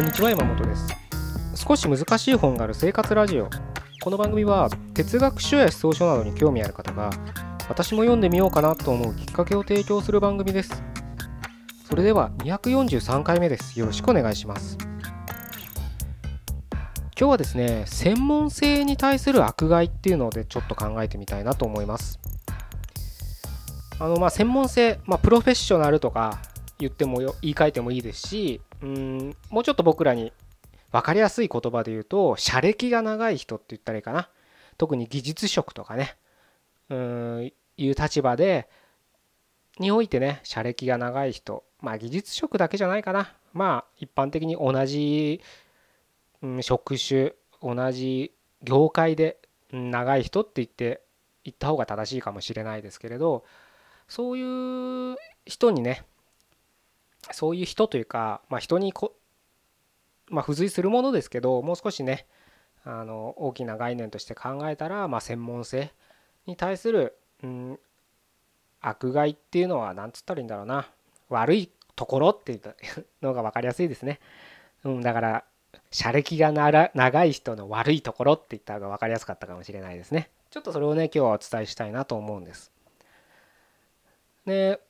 こんにちは、山本です。少し難しい本がある生活ラジオ。この番組は哲学書や思想書などに興味ある方が、私も読んでみようかなと思うきっかけを提供する番組です。それでは243回目です。よろしくお願いします。今日はですね、専門性に対する迫害っていうのでちょっと考えてみたいなと思います。専門性、プロフェッショナルとか言っても言い換えてもいいですし、もうちょっと僕らに分かりやすい言葉で言うと、社歴が長い人って言ったらいいかな。特に技術職とかね、いう立場でにおいてね、社歴が長い人、技術職だけじゃないかな。一般的に同じ、職種、同じ業界で長い人って言った方が正しいかもしれないですけれど、そういう人にね、そういう人というか、人に付随するものですけど、もう少しね、大きな概念として考えたら、専門性に対する、迫害っていうのは何つったらいいんだろうな。悪いところっていうのが分かりやすいですね。だから社歴が長い人の悪いところって言った方が分かりやすかったかもしれないですね。ちょっとそれをね、今日はお伝えしたいなと思うんです。で、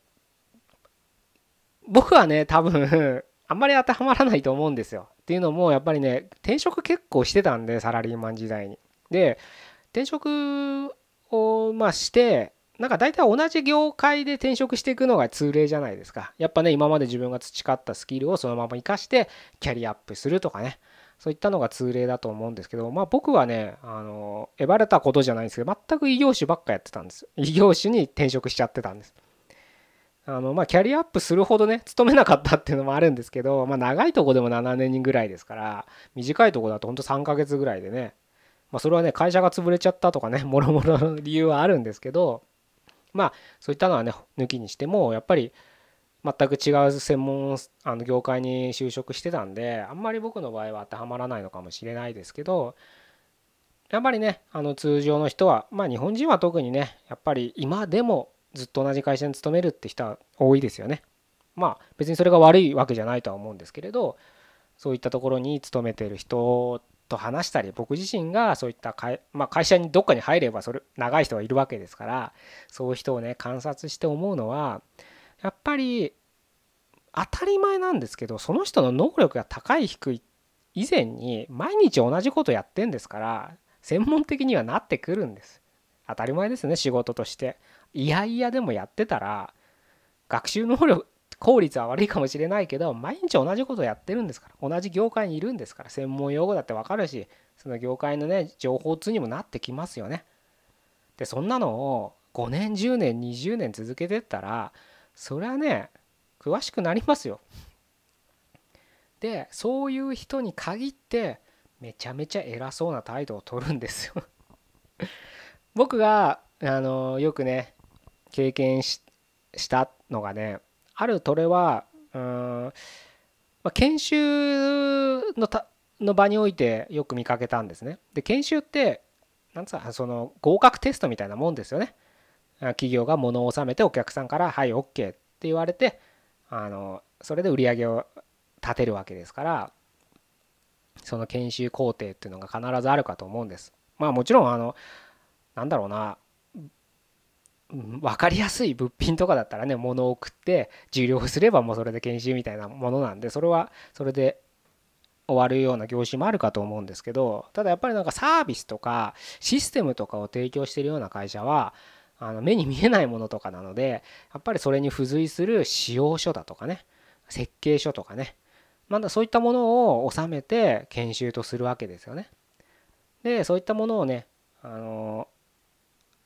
僕はね、多分あんまり当てはまらないと思うんですよ。っていうのもやっぱりね、転職結構してたんで、サラリーマン時代に。で、転職をして、大体同じ業界で転職していくのが通例じゃないですか。やっぱね、今まで自分が培ったスキルをそのまま活かしてキャリアアップするとかね、そういったのが通例だと思うんですけど、僕はね、えばれたことじゃないんですけど、全く異業種ばっかやってたんです。異業種に転職しちゃってたんです。キャリアアップするほどね、勤めなかったっていうのもあるんですけど、長いとこでも7年ぐらいですから、短いとこだとほんと3ヶ月ぐらいでね、それはね、会社が潰れちゃったとかね、もろもろの理由はあるんですけど、そういったのはね、抜きにしても、やっぱり全く違う専門業界に就職してたんで、あんまり僕の場合は当てはまらないのかもしれないですけど、やっぱりね、通常の人は、日本人は特にね、やっぱり今でも、ずっと同じ会社に勤めるって人は多いですよね。別にそれが悪いわけじゃないとは思うんですけれど、そういったところに勤めてる人と話したり、僕自身がそういった会社にどっかに入れば、それ長い人がいるわけですから、そういう人をね、観察して思うのは、やっぱり当たり前なんですけど、その人の能力が高い低い以前に、毎日同じことやってんですから、専門的にはなってくるんです。当たり前ですね、仕事として。いやいやでもやってたら、学習能力効率は悪いかもしれないけど、毎日同じことやってるんですから、同じ業界にいるんですから、専門用語だって分かるし、その業界のね、情報通にもなってきますよね。で、そんなのを5年10年20年続けてったら、それはね、詳しくなりますよ。で、そういう人に限ってめちゃめちゃ偉そうな態度を取るんですよ。僕がよくね、経験したのがね、ある、それは研修の場においてよく見かけたんですね。で、研修ってその合格テストみたいなもんですよね。企業が物を納めて、お客さんから「はい OK」って言われて、それで売り上げを立てるわけですから、その研修工程っていうのが必ずあるかと思うんです。もちろん分かりやすい物品とかだったらね、物を送って受領すれば、もうそれで研修みたいなものなんで、それはそれで終わるような業種もあるかと思うんですけど、ただやっぱりサービスとかシステムとかを提供しているような会社は、目に見えないものとかなので、やっぱりそれに付随する仕様書だとかね、設計書とかね、そういったものを収めて研修とするわけですよね。で、そういったものをね、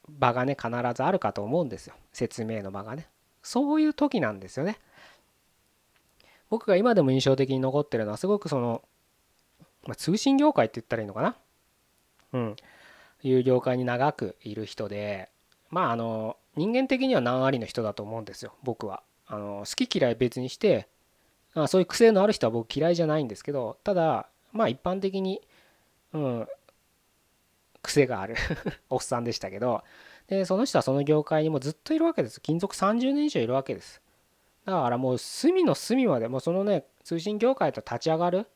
場がね、必ずあるかと思うんですよ。説明の場がね。そういう時なんですよね。僕が今でも印象的に残ってるのは、すごく通信業界って言ったらいいのかな、いう業界に長くいる人で、人間的には難ありの人だと思うんですよ、僕は。好き嫌い別にして、そういう癖のある人は僕嫌いじゃないんですけど、ただ一般的に癖があるおっさんでしたけど、で、その人はその業界にもずっといるわけです。勤続30年以上いるわけです。だからもう隅の隅まで、もうそのね、通信業界と立ち上がる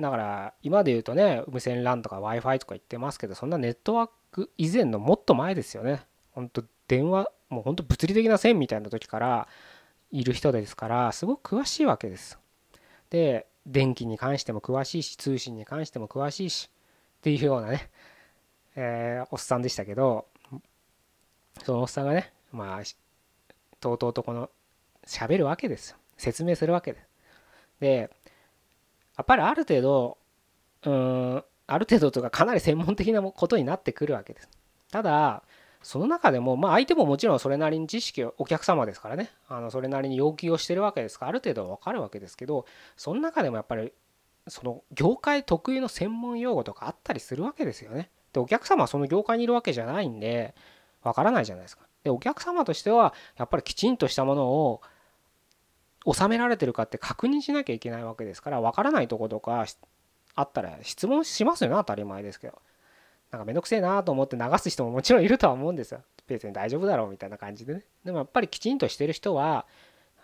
だから今で言うとね、無線 LAN とか Wi-Fi とか言ってますけど、そんなネットワーク以前のもっと前ですよね。本当電話、もう本当物理的な線みたいな時からいる人ですから、すごく詳しいわけです。で、電気に関しても詳しいし、通信に関しても詳しいしっていうようなね、おっさんでしたけど、そのおっさんがね、まあとうとうとこの喋るわけですよ。説明するわけです。で、やっぱりある程度、ある程度とかかなり専門的なことになってくるわけです。ただ、その中でも、まあ相手ももちろんそれなりに知識を、お客様ですからね、それなりに要求をしてるわけですから、ある程度わかるわけですけど、その中でもやっぱり、その業界特有の専門用語とかあったりするわけですよね。で、お客様はその業界にいるわけじゃないんで、わからないじゃないですか。で、お客様としては、やっぱりきちんとしたものを、収められてるかって確認しなきゃいけないわけですから、分からないとことかあったら質問しますよね、当たり前ですけど。なんかめんどくせえなと思って流す人ももちろんいるとは思うんですよ。別に大丈夫だろうみたいな感じでね。でもやっぱりきちんとしてる人は、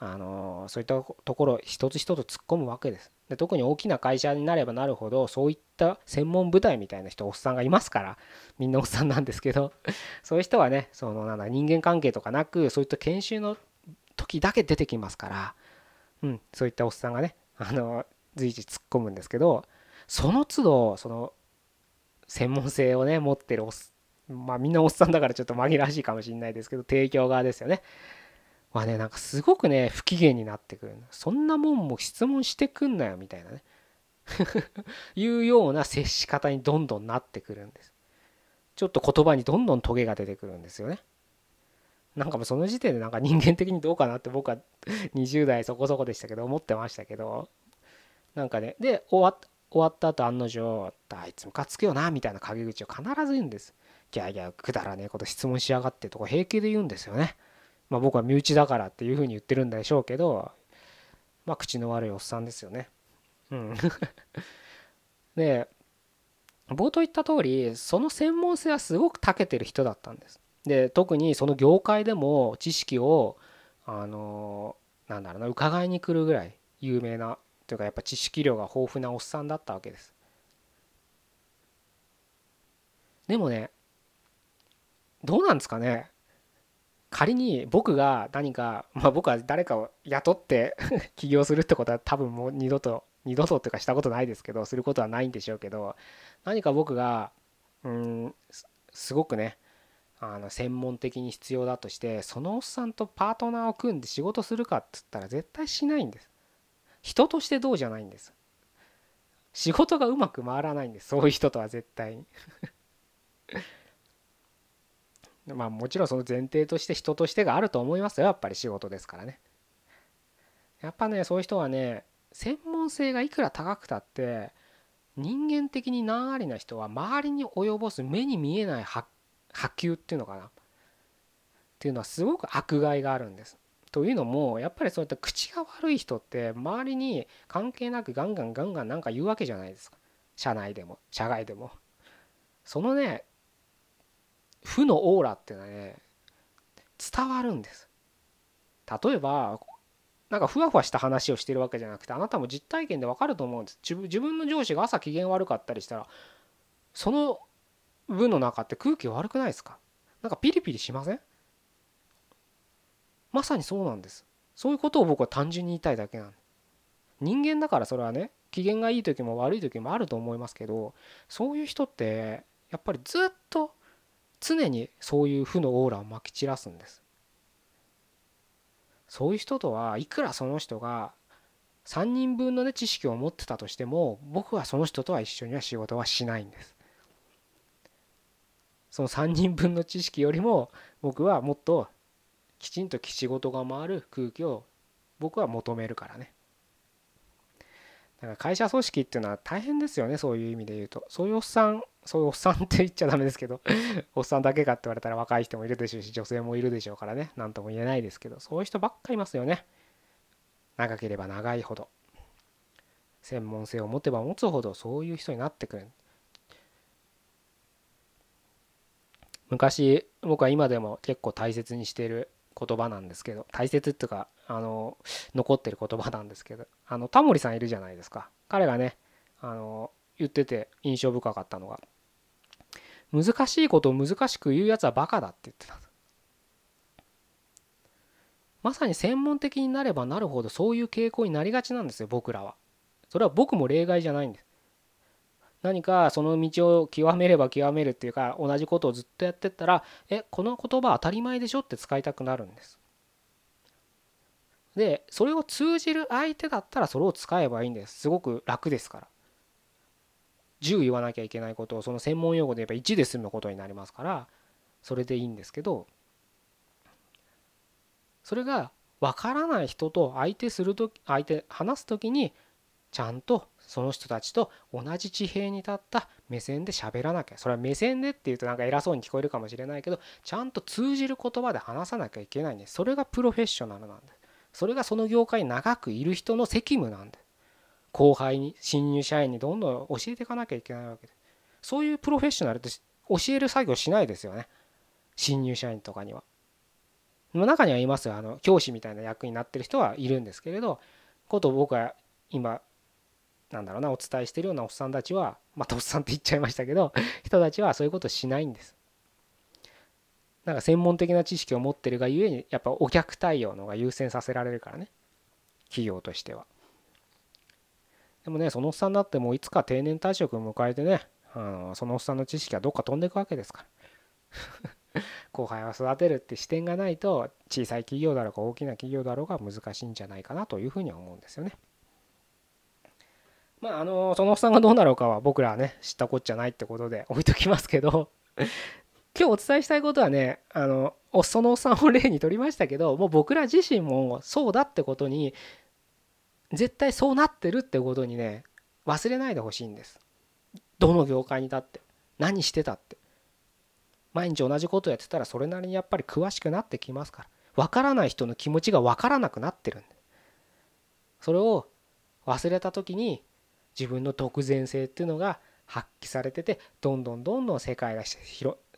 そういったところ一つ一つ突っ込むわけです。で、特に大きな会社になればなるほど、そういった専門部隊みたいな人、おっさんがいますから、みんなおっさんなんですけど、そういう人はね、そのなんだ、人間関係とかなく、そういった研修の時だけ出てきますから、うん、そういったおっさんがね、随時突っ込むんですけど、その都度その専門性をね持ってるまあみんなおっさんだからちょっと紛らわしいかもしれないですけど、提供側ですよねはね、なんかすごくね不機嫌になってくる。そんなもんも質問してくんなよみたいなねいうような接し方にどんどんなってくるんです。ちょっと言葉にどんどんトゲが出てくるんですよね。なんかもうその時点でなんか人間的にどうかなって僕は20代そこそこでしたけど思ってましたけど、なんかね、で終わった後案の定、あいつムカつくよなみたいな陰口を必ず言うんです。ギャーギャーくだらねえこと質問しやがってとか平気で言うんですよね。まあ僕は身内だからっていうふうに言ってるんでしょうけど、まあ口の悪いおっさんですよね。うんで、冒頭言った通り、その専門性はすごく長けてる人だったんです。で、特にその業界でも知識をなんだろうな、伺いに来るぐらい有名なというか、やっぱ知識量が豊富なおっさんだったわけです。でもね、どうなんですかね。仮に僕が何か、まあ僕は誰かを雇って起業するってことは多分もう二度とっていうかしたことないですけど、することはないんでしょうけど、何か僕がすごくね、専門的に必要だとして、そのおっさんとパートナーを組んで仕事するかっつったら絶対しないんです。人としてどうじゃないんです。仕事がうまく回らないんです、そういう人とは絶対にまあもちろんその前提として人としてがあると思いますよ。やっぱり仕事ですからね。やっぱね、そういう人はね、専門性がいくら高くたって人間的に難ありな人は、周りに及ぼす目に見えない波及っていうのかなっていうのはすごく迫害があるんです。というのも、やっぱりそういった口が悪い人って周りに関係なくガンガンなんか言うわけじゃないですか。社内でも社外でも、そのね負のオーラっていうのはね伝わるんです。例えばなんかふわふわした話をしてるわけじゃなくて、あなたも実体験でわかると思うんです。自分の上司が朝機嫌悪かったりしたら、その部の中って空気悪くないですか？なんかピリピリしません？まさにそうなんです。そういうことを僕は単純に言いたいだけなんです。人間だからそれはね、機嫌がいい時も悪い時もあると思いますけど、そういう人ってやっぱりずっと常にそういう負のオーラをまき散らすんです。そういう人とはいくらその人が3人分のね知識を持ってたとしても、僕はその人とは一緒には仕事はしないんです。その3人分の知識よりも、僕はもっときちんと仕事が回る空気を僕は求めるからね。だから会社組織っていうのは大変ですよね、そういう意味で言うと。そういうおっさんって言っちゃダメですけどおっさんだけかって言われたら若い人もいるでしょうし、女性もいるでしょうからね、何とも言えないですけど、そういう人ばっかりいますよね。長ければ長いほど、専門性を持てば持つほどそういう人になってくる。昔、僕は今でも結構大切にしている言葉なんですけど、大切っていうか残ってる言葉なんですけど、タモリさんいるじゃないですか。彼がね、言ってて印象深かったのが、難しいことを難しく言うやつはバカだって言ってた。まさに専門的になればなるほどそういう傾向になりがちなんですよ、僕らは。それは僕も例外じゃないんです。何かその道を極めれば極めるっていうか、同じことをずっとやってったら、この言葉当たり前でしょって使いたくなるんです。で、それを通じる相手だったらそれを使えばいいんです。すごく楽ですから。10言わなきゃいけないことをその専門用語で言えば1で済むことになりますから、それでいいんですけど、それが分からない人と話すときに、ちゃんとその人たちと同じ地平に立った目線で喋らなきゃ。それは目線でって言うとなんか偉そうに聞こえるかもしれないけど、ちゃんと通じる言葉で話さなきゃいけないんです。それがプロフェッショナルなんです。それがその業界に長くいる人の責務なんで、後輩に、新入社員にどんどん教えていかなきゃいけないわけで、そういうプロフェッショナルって教える作業しないですよね、新入社員とかには。中にはいますよ、教師みたいな役になってる人はいるんですけれど、ことを僕は今お伝えしてるようなおっさんたちは、またおっさんって言っちゃいましたけど、人たちはそういうことしないんです。なんか専門的な知識を持ってるがゆえに、やっぱお客対応の方が優先させられるからね、企業としては。でもね、そのおっさんだってもういつか定年退職を迎えてね、そのおっさんの知識はどっか飛んでいくわけですから後輩を育てるって視点がないと、小さい企業だろうか大きな企業だろうが難しいんじゃないかなというふうには思うんですよね。まあそのおっさんがどうなろうかは僕らはね、知ったこっちゃないってことで置いときますけど今日お伝えしたいことはね、そのおっさんを例にとりましたけど、もう僕ら自身もそうだってことに、絶対そうなってるってことにね、忘れないでほしいんです。どの業界に立って何してたって、毎日同じことやってたらそれなりにやっぱり詳しくなってきますから。分からない人の気持ちが分からなくなってるんで、それを忘れた時に自分の独善性っていうのが発揮されてて、どんどん世界が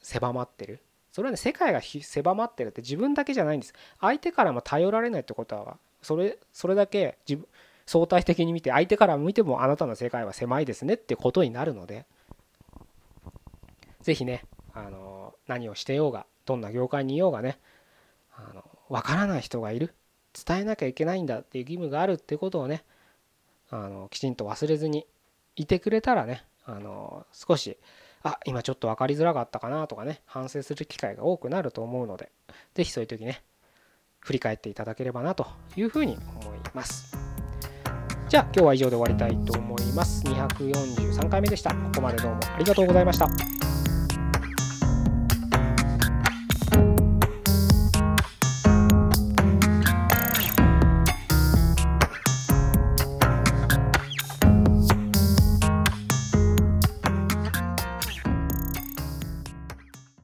狭まってる。それはね、世界が狭まってるって自分だけじゃないんです。相手からも頼られないってことは、それだけ相対的に見て、相手から見てもあなたの世界は狭いですねってことになるので、ぜひね、何をしてようが、どんな業界にいようがね、分からない人がいる、伝えなきゃいけないんだっていう義務があるってことをね、きちんと忘れずにいてくれたらね、少し今ちょっと分かりづらかったかなとかね、反省する機会が多くなると思うので、ぜひそういう時ね、振り返っていただければなというふうに思います。じゃあ今日は以上で終わりたいと思います。243回目でした。ここまでどうもありがとうございました。